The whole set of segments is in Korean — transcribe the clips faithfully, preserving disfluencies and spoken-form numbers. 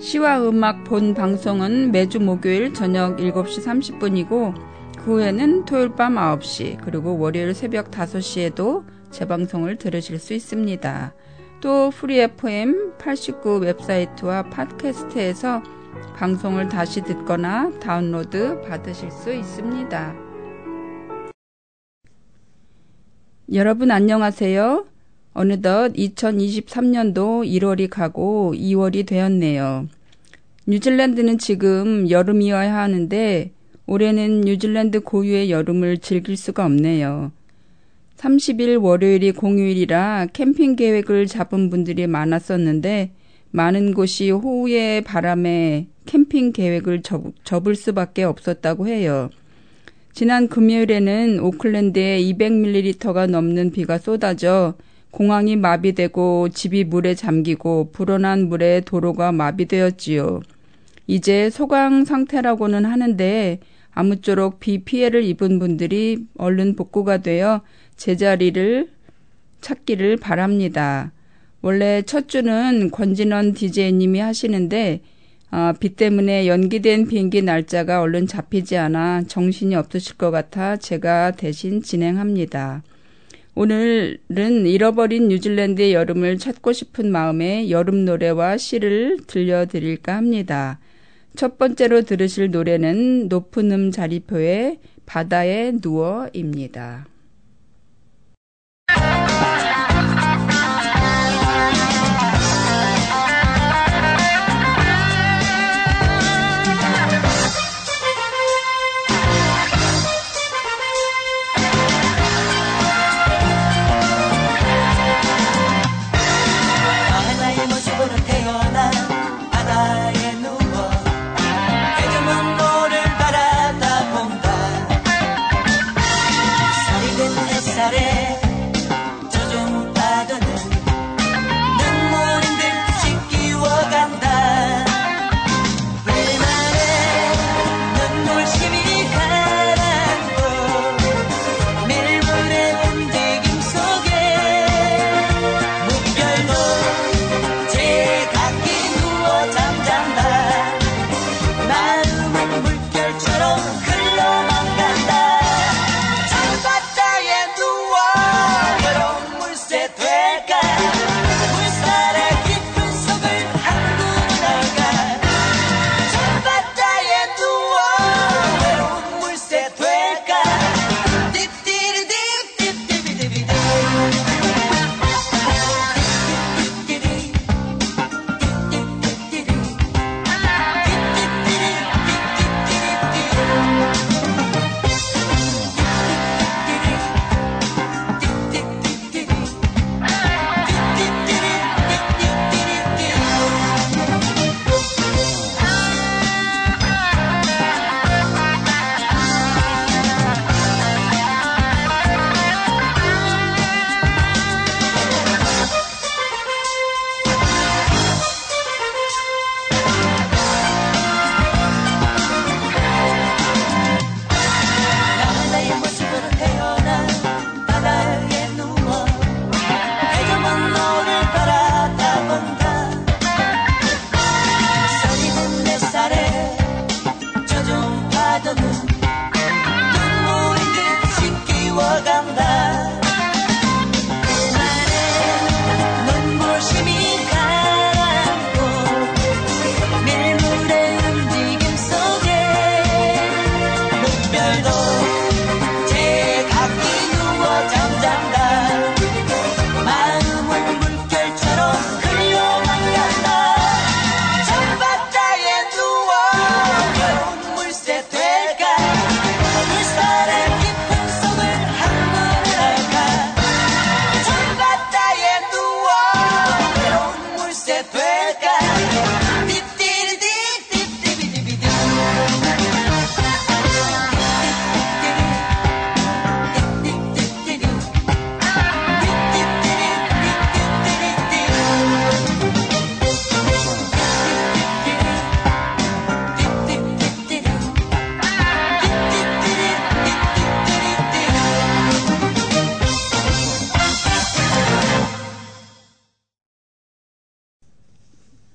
시와 음악 본 방송은 매주 목요일 저녁 일곱 시 삼십 분이고 그 후에는 토요일 밤 아홉 시 그리고 월요일 새벽 다섯 시에도 재방송을 들으실 수 있습니다. 또 프리 에프엠 팔십구 웹사이트와 팟캐스트에서 방송을 다시 듣거나 다운로드 받으실 수 있습니다. 여러분 안녕하세요. 어느덧 이천이십삼 년도 일월이 가고 이월이 되었네요. 뉴질랜드는 지금 여름이어야 하는데 올해는 뉴질랜드 고유의 여름을 즐길 수가 없네요. 삼십 일 월요일이 공휴일이라 캠핑 계획을 잡은 분들이 많았었는데 많은 곳이 호우의 바람에 캠핑 계획을 접, 접을 수밖에 없었다고 해요. 지난 금요일에는 오클랜드에 이백 밀리미터가 넘는 비가 쏟아져 공항이 마비되고 집이 물에 잠기고 불어난 물에 도로가 마비되었지요. 이제 소강 상태라고는 하는데 아무쪼록 비 피해를 입은 분들이 얼른 복구가 되어 제자리를 찾기를 바랍니다. 원래 첫 주는 권진원 디제이님이 하시는데 아, 비 때문에 연기된 비행기 날짜가 얼른 잡히지 않아 정신이 없으실 것 같아 제가 대신 진행합니다. 오늘은 잃어버린 뉴질랜드의 여름을 찾고 싶은 마음에 여름 노래와 시를 들려드릴까 합니다. 첫 번째로 들으실 노래는 높은 음 자리표의 바다에 누워입니다.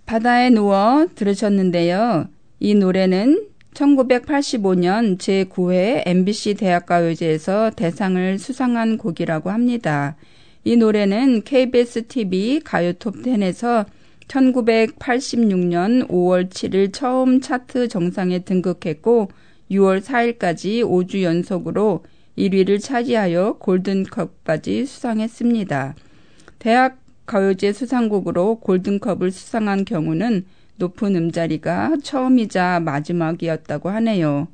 바다에 누워 들으셨는데요. 이 노래는 천구백팔십오 년 제구 회 엠비씨 대학가요제에서 대상을 수상한 곡이라고 합니다. 이 노래는 케이비에스 티비 가요 톱텐에서 천구백팔십육 년 오월 칠일 처음 차트 정상에 등극했고 유월 사일까지 오 주 연속으로 일 위를 차지하여 골든컵까지 수상했습니다. 대학 가요제 수상곡으로 골든컵을 수상한 경우는 높은 음자리가 처음이자 마지막이었다고 하네요.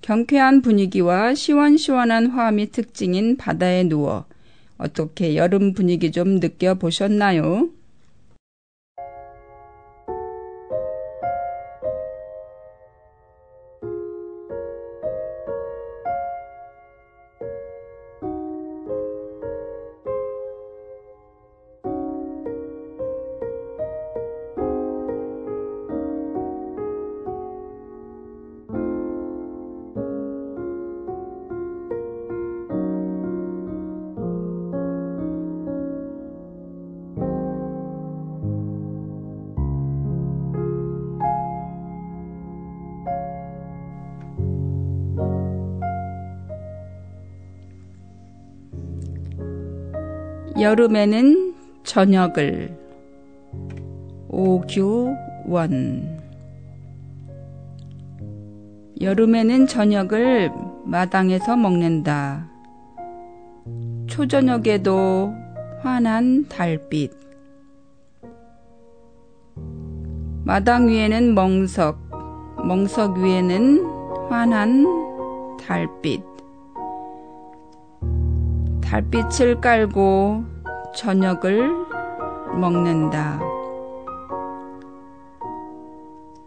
경쾌한 분위기와 시원시원한 화음이 특징인 바다에 누워. 어떻게 여름 분위기 좀 느껴보셨나요? 여름에는 저녁을. 오규원. 여름에는 저녁을 마당에서 먹는다. 초저녁에도 환한 달빛. 마당 위에는 멍석, 멍석 위에는 환한 달빛. 달빛을 깔고 저녁을 먹는다.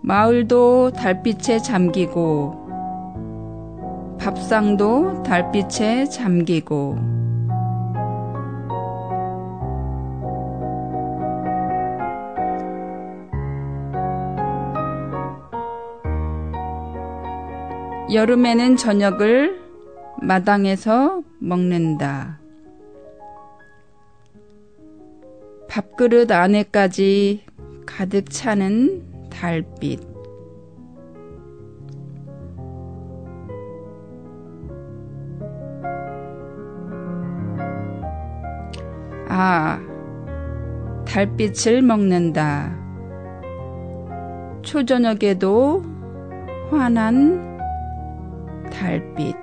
마을도 달빛에 잠기고 밥상도 달빛에 잠기고 여름에는 저녁을 마당에서 먹는다. 밥그릇 안에까지 가득 차는 달빛. 아, 달빛을 먹는다. 초저녁에도 환한 달빛.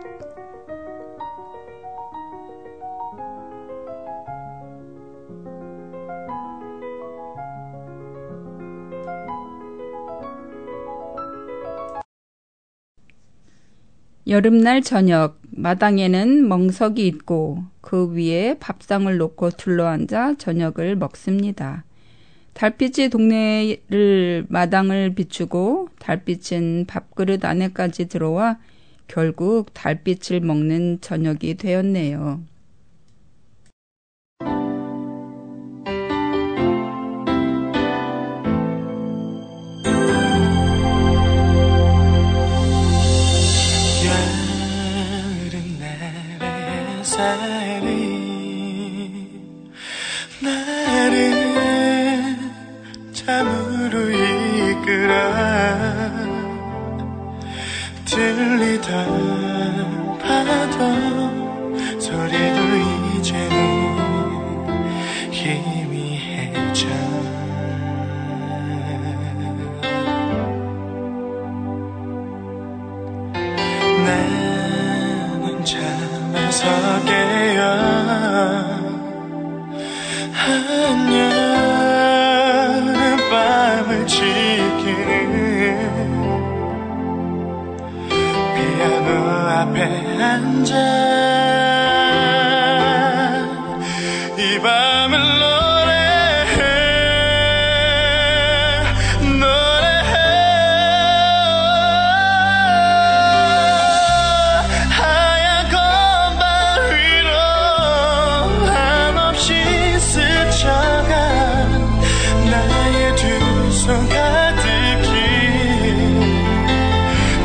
여름날 저녁, 마당에는 멍석이 있고 그 위에 밥상을 놓고 둘러앉아 저녁을 먹습니다. 달빛이 동네를 마당을 비추고 달빛은 밥그릇 안에까지 들어와 결국 달빛을 먹는 저녁이 되었네요.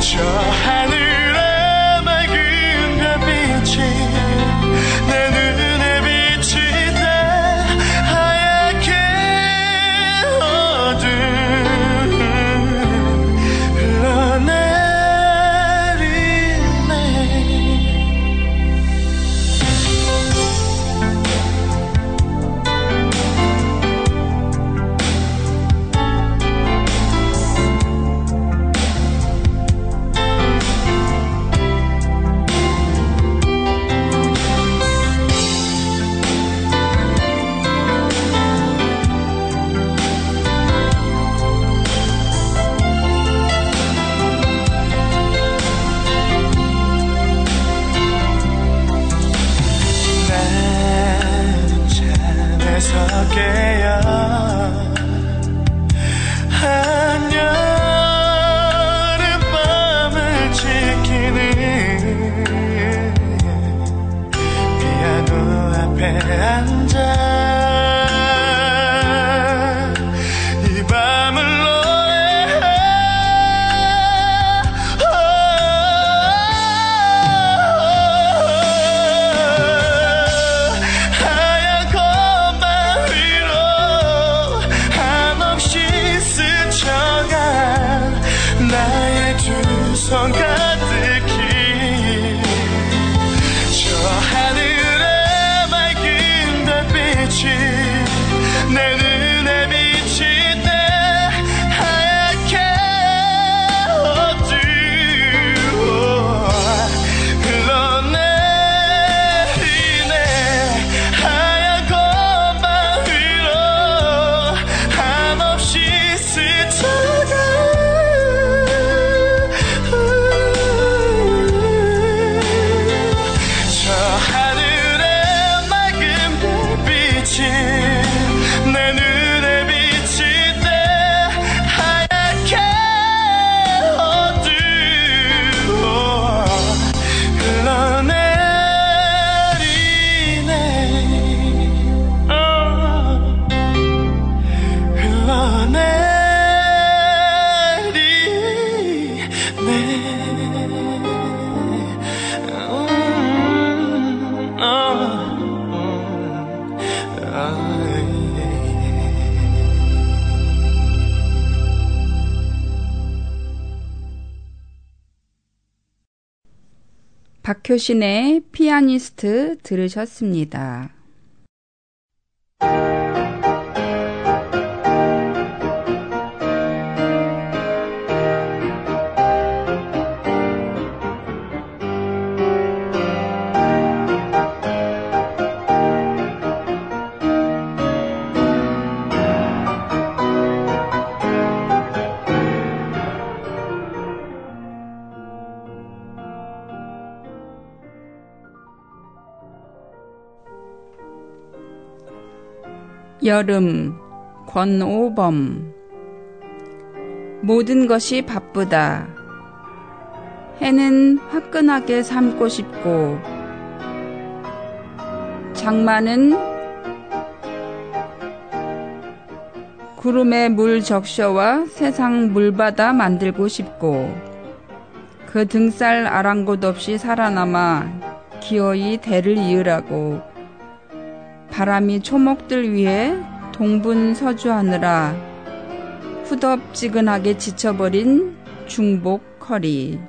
저 하늘에 맑은 별빛 박효신의 피아니스트 들으셨습니다. 여름, 권오범. 모든 것이 바쁘다. 해는 화끈하게 삼고 싶고, 장마는 구름에 물 적셔와 세상 물바다 만들고 싶고, 그 등쌀 아랑곳 없이 살아남아 기어이 대를 이으라고 바람이 초목들 위에 동분서주하느라 후덥지근하게 지쳐버린 중복 커리.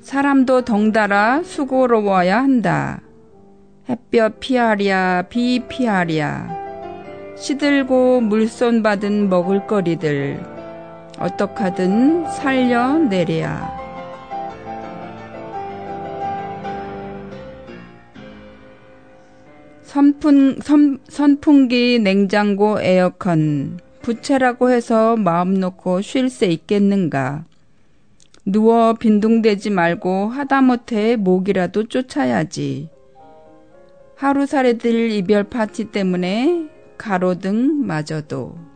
사람도 덩달아 수고로워야 한다. 햇볕 피하랴 비 피하랴 시들고 물손 받은 먹을거리들 어떡하든 살려내랴. 선풍, 선, 선풍기, 냉장고, 에어컨 부채라고 해서 마음 놓고 쉴 새 있겠는가. 누워 빈둥대지 말고 하다못해 목이라도 쫓아야지. 하루살이들 이별 파티 때문에 가로등마저도.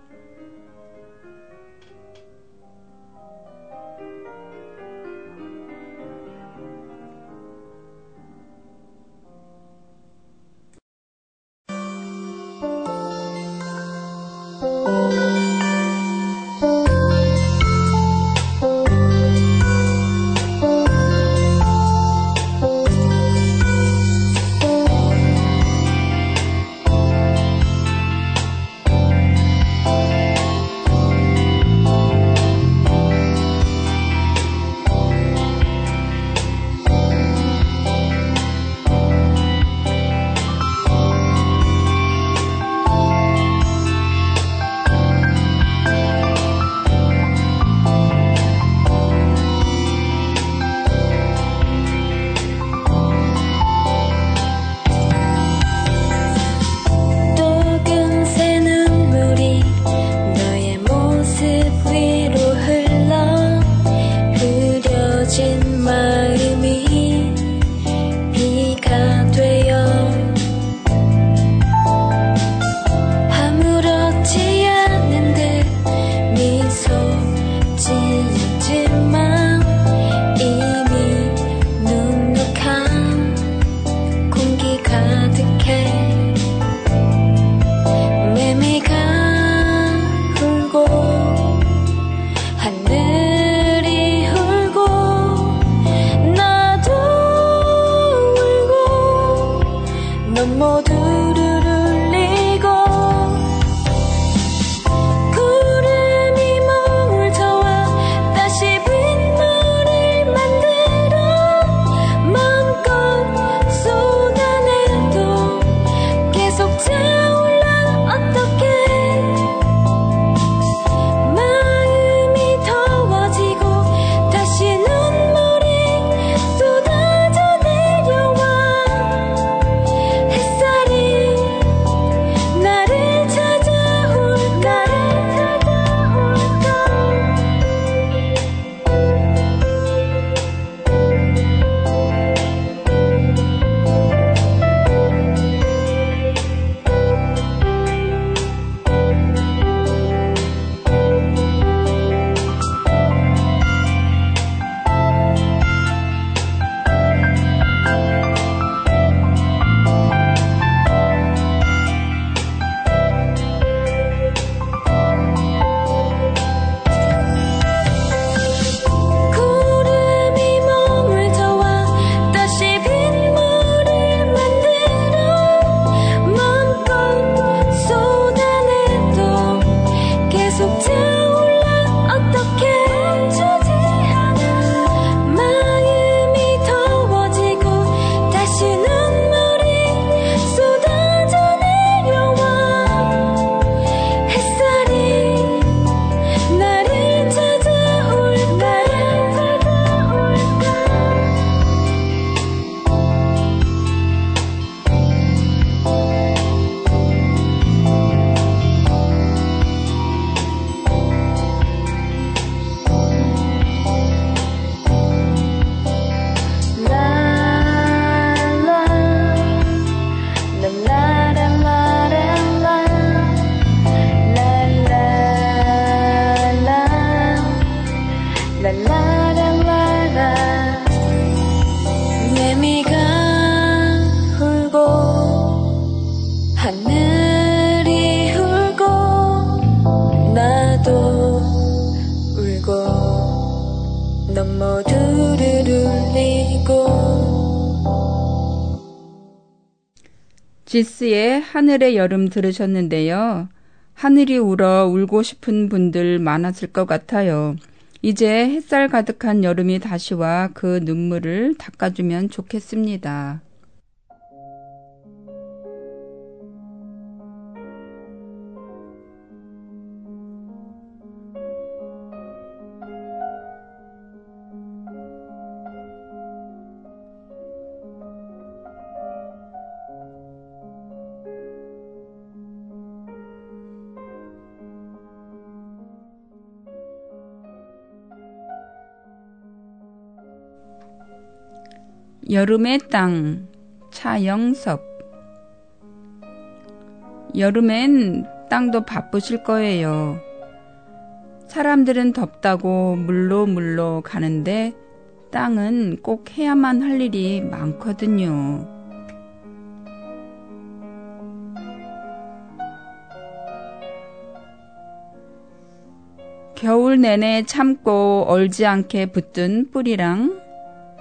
지스의 하늘의 여름 들으셨는데요. 하늘이 울어 울고 싶은 분들 많았을 것 같아요. 이제 햇살 가득한 여름이 다시 와 그 눈물을 닦아주면 좋겠습니다. 여름의 땅, 차영섭. 여름엔 땅도 바쁘실 거예요. 사람들은 덥다고 물로 물로 가는데 땅은 꼭 해야만 할 일이 많거든요. 겨울 내내 참고 얼지 않게 붙든 뿌리랑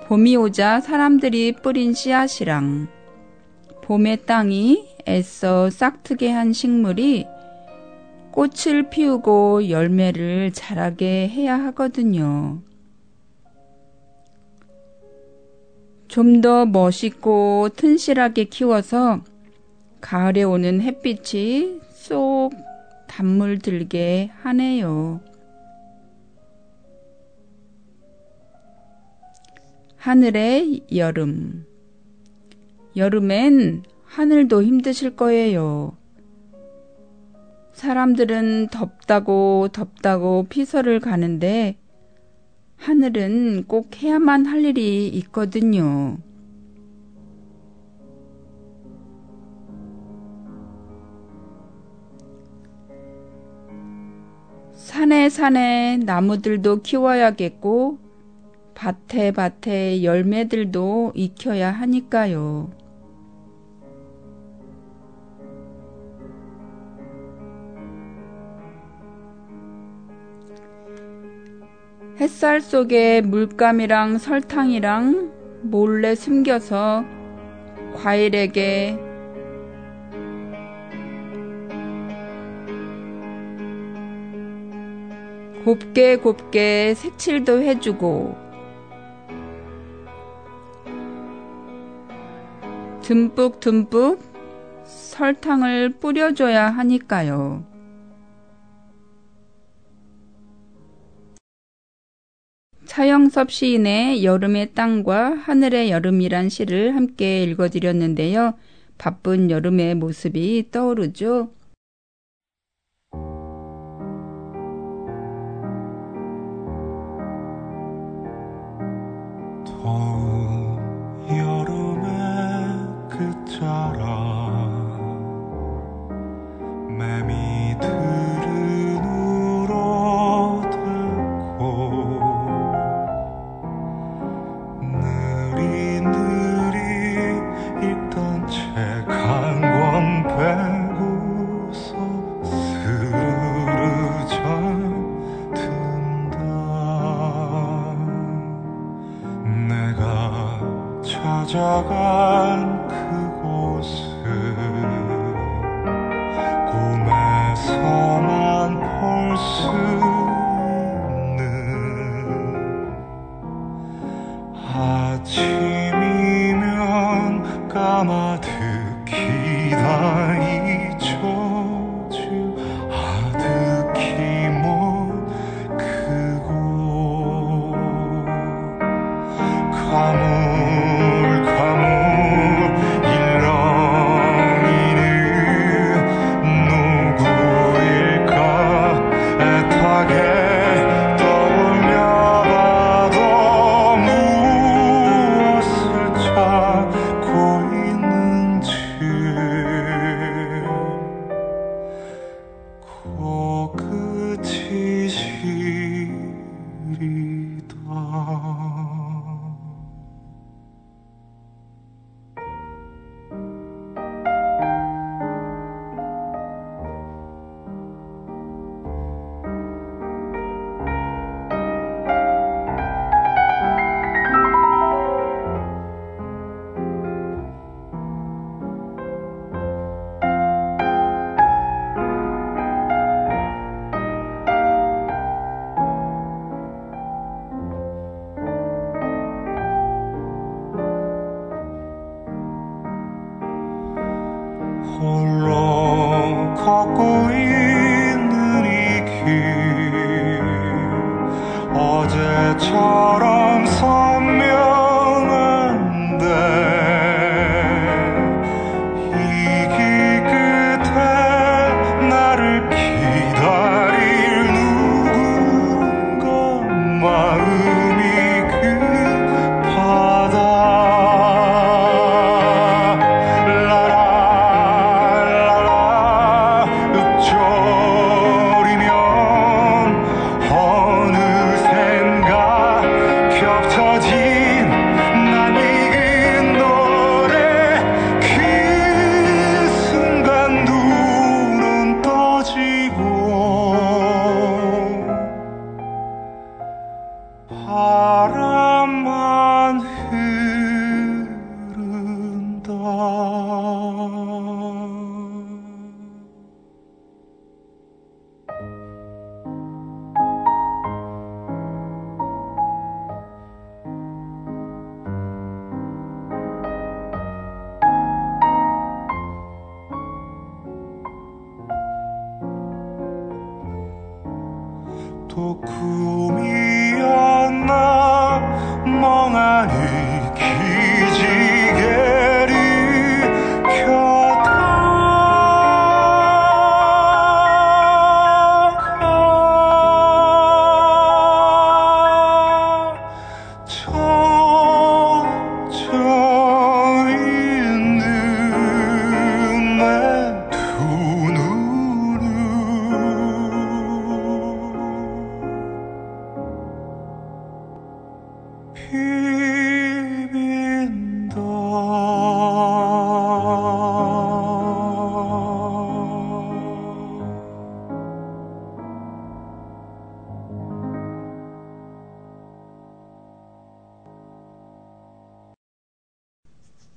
봄이 오자 사람들이 뿌린 씨앗이랑 봄의 땅이 애써 싹트게 한 식물이 꽃을 피우고 열매를 자라게 해야 하거든요. 좀 더 멋있고 튼실하게 키워서 가을에 오는 햇빛이 쏙 단물들게 하네요. 하늘의 여름. 여름엔 하늘도 힘드실 거예요. 사람들은 덥다고 덥다고 피서를 가는데 하늘은 꼭 해야만 할 일이 있거든요. 산에 산에 나무들도 키워야겠고 밭에 밭에 열매들도 익혀야 하니까요. 햇살 속에 물감이랑 설탕이랑 몰래 숨겨서 과일에게 곱게 곱게 색칠도 해주고 듬뿍듬뿍 설탕을 뿌려줘야 하니까요. 차영섭 시인의 여름의 땅과 하늘의 여름이란 시를 함께 읽어드렸는데요. 바쁜 여름의 모습이 떠오르죠. 찾아간 그곳은 꿈에서만 볼 수 있는 아침이면 까마득히 다 잊혀질 아득히 먼 그곳 가문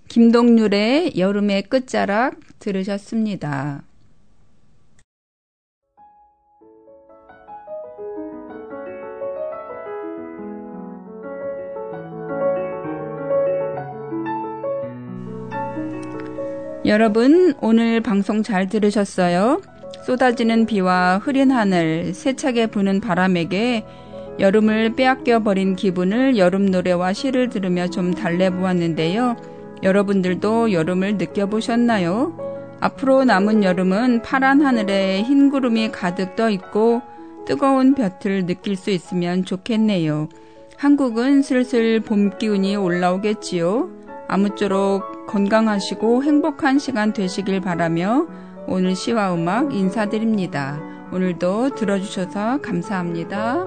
김동률의 여름의 끝자락 들으셨습니다. 여러분, 오늘 방송 잘 들으셨어요? 쏟아지는 비와 흐린 하늘, 세차게 부는 바람에게 여름을 빼앗겨버린 기분을 여름 노래와 시를 들으며 좀 달래보았는데요. 여러분들도 여름을 느껴보셨나요? 앞으로 남은 여름은 파란 하늘에 흰 구름이 가득 떠 있고 뜨거운 볕을 느낄 수 있으면 좋겠네요. 한국은 슬슬 봄 기운이 올라오겠지요. 아무쪼록 건강하시고 행복한 시간 되시길 바라며 오늘 시와 음악 인사드립니다. 오늘도 들어주셔서 감사합니다.